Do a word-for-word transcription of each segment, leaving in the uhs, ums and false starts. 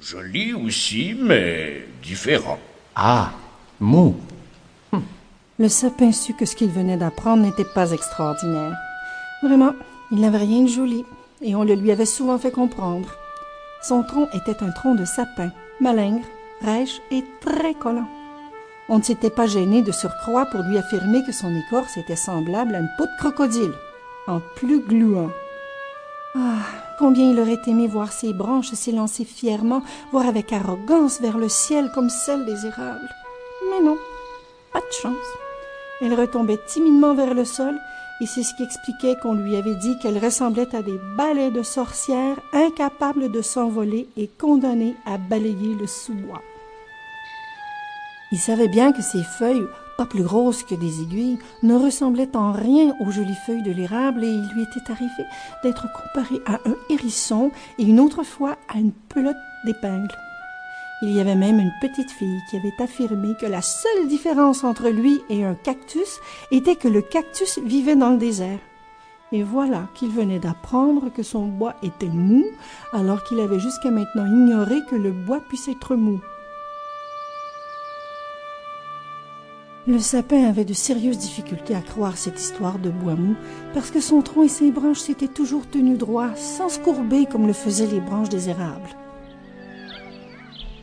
Joli aussi, mais différent. Ah, mou. Hum. Le sapin sut que ce qu'il venait d'apprendre n'était pas extraordinaire. Vraiment, il n'avait rien de joli, et on le lui avait souvent fait comprendre. Son tronc était un tronc de sapin, malingre, rêche et très collant. On ne s'était pas gêné de surcroît pour lui affirmer que son écorce était semblable à une peau de crocodile, en plus gluant. Ah, combien il aurait aimé voir ses branches s'élancer fièrement, voir avec arrogance vers le ciel comme celle des érables. Mais non, pas de chance. Elle retombait timidement vers le sol, et c'est ce qui expliquait qu'on lui avait dit qu'elle ressemblait à des balais de sorcières incapables de s'envoler et condamnées à balayer le sous-bois. Il savait bien que ses feuilles, pas plus grosses que des aiguilles, ne ressemblaient en rien aux jolies feuilles de l'érable, et il lui était arrivé d'être comparé à un hérisson et une autre fois à une pelote d'épingle. Il y avait même une petite fille qui avait affirmé que la seule différence entre lui et un cactus était que le cactus vivait dans le désert. Et voilà qu'il venait d'apprendre que son bois était mou, alors qu'il avait jusqu'à maintenant ignoré que le bois puisse être mou. Le sapin avait de sérieuses difficultés à croire cette histoire de bois mou, parce que son tronc et ses branches s'étaient toujours tenus droits, sans se courber comme le faisaient les branches des érables.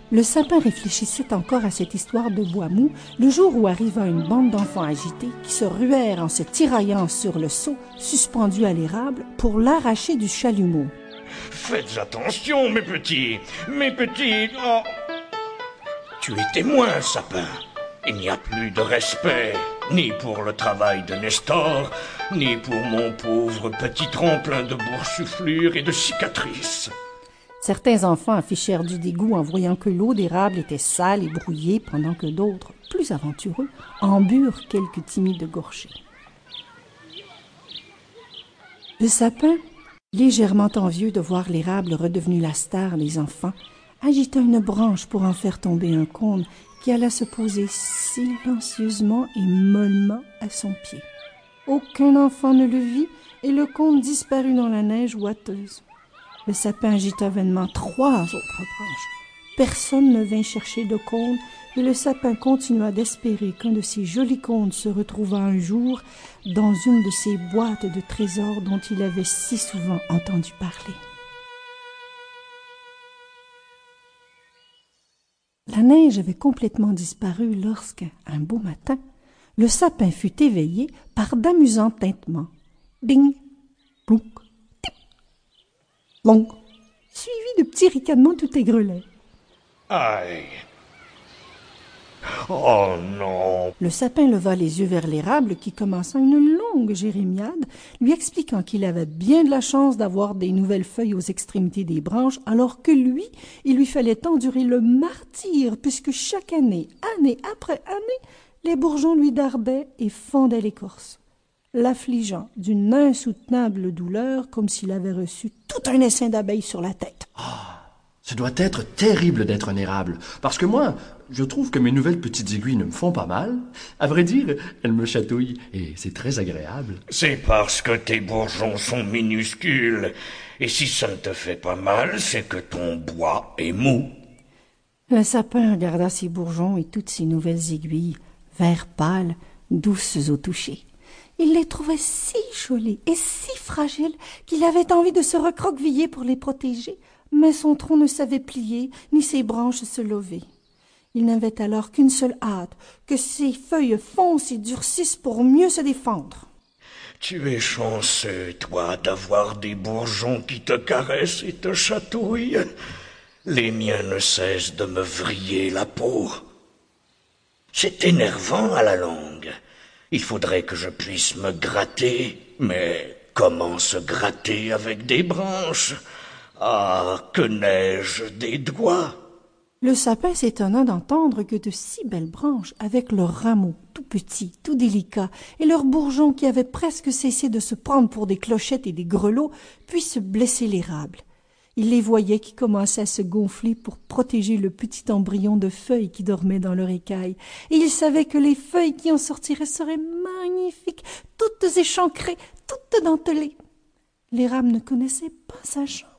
Le sapin réfléchissait encore à cette histoire de bois mou le jour où arriva une bande d'enfants agités qui se ruèrent en se tiraillant sur le seau suspendu à l'érable pour l'arracher du chalumeau. « Faites attention, mes petits, mes petits, oh. Tu es témoin, sapin. Il n'y a plus de respect, ni pour le travail de Nestor, ni pour mon pauvre petit tronc plein de boursouflures et de cicatrices. » Certains enfants affichèrent du dégoût en voyant que l'eau d'érable était sale et brouillée, pendant que d'autres, plus aventureux, en burent quelques timides gorchées. Le sapin, légèrement envieux de voir l'érable redevenue la star des enfants, agita une branche pour en faire tomber un cône qui alla se poser silencieusement et mollement à son pied. Aucun enfant ne le vit et le cône disparut dans la neige ouateuse. Le sapin agita vainement trois autres branches. Personne ne vint chercher de cône et le sapin continua d'espérer qu'un de ces jolis cônes se retrouvât un jour dans une de ces boîtes de trésors dont il avait si souvent entendu parler. La neige avait complètement disparu lorsque, un beau matin, le sapin fut éveillé par d'amusants tintements. Ding, plouc, tip, long, suivi de petits ricanements tout aigrelets. Aïe! Oh non! Le sapin leva les yeux vers l'érable qui commença une longue jérémiade, lui expliquant qu'il avait bien de la chance d'avoir des nouvelles feuilles aux extrémités des branches, alors que lui, il lui fallait endurer le martyre, puisque chaque année, année après année, les bourgeons lui dardaient et fendaient l'écorce, l'affligeant d'une insoutenable douleur, comme s'il avait reçu tout un essaim d'abeilles sur la tête. Ah! Ce doit être terrible d'être un érable, parce que moi, je trouve que mes nouvelles petites aiguilles ne me font pas mal. À vrai dire, elles me chatouillent, et c'est très agréable. C'est parce que tes bourgeons sont minuscules, et si ça ne te fait pas mal, c'est que ton bois est mou. Le sapin regarda ses bourgeons et toutes ses nouvelles aiguilles, vert pâle, douces au toucher. Il les trouvait si jolies et si fragiles qu'il avait envie de se recroqueviller pour les protéger, mais son tronc ne savait plier, ni ses branches se lever. Il n'avait alors qu'une seule hâte, que ses feuilles foncent et durcissent pour mieux se défendre. « Tu es chanceux, toi, d'avoir des bourgeons qui te caressent et te chatouillent. Les miens ne cessent de me vriller la peau. C'est énervant à la longue. Il faudrait que je puisse me gratter, mais comment se gratter avec des branches ? Ah, que neige des doigts !» Le sapin s'étonna d'entendre que de si belles branches, avec leurs rameaux tout petits, tout délicats, et leurs bourgeons qui avaient presque cessé de se prendre pour des clochettes et des grelots, puissent blesser l'érable. Il les voyait qui commençaient à se gonfler pour protéger le petit embryon de feuilles qui dormait dans leur écaille, et il savait que les feuilles qui en sortiraient seraient magnifiques, toutes échancrées, toutes dentelées. L'érable ne connaissait pas sa chance.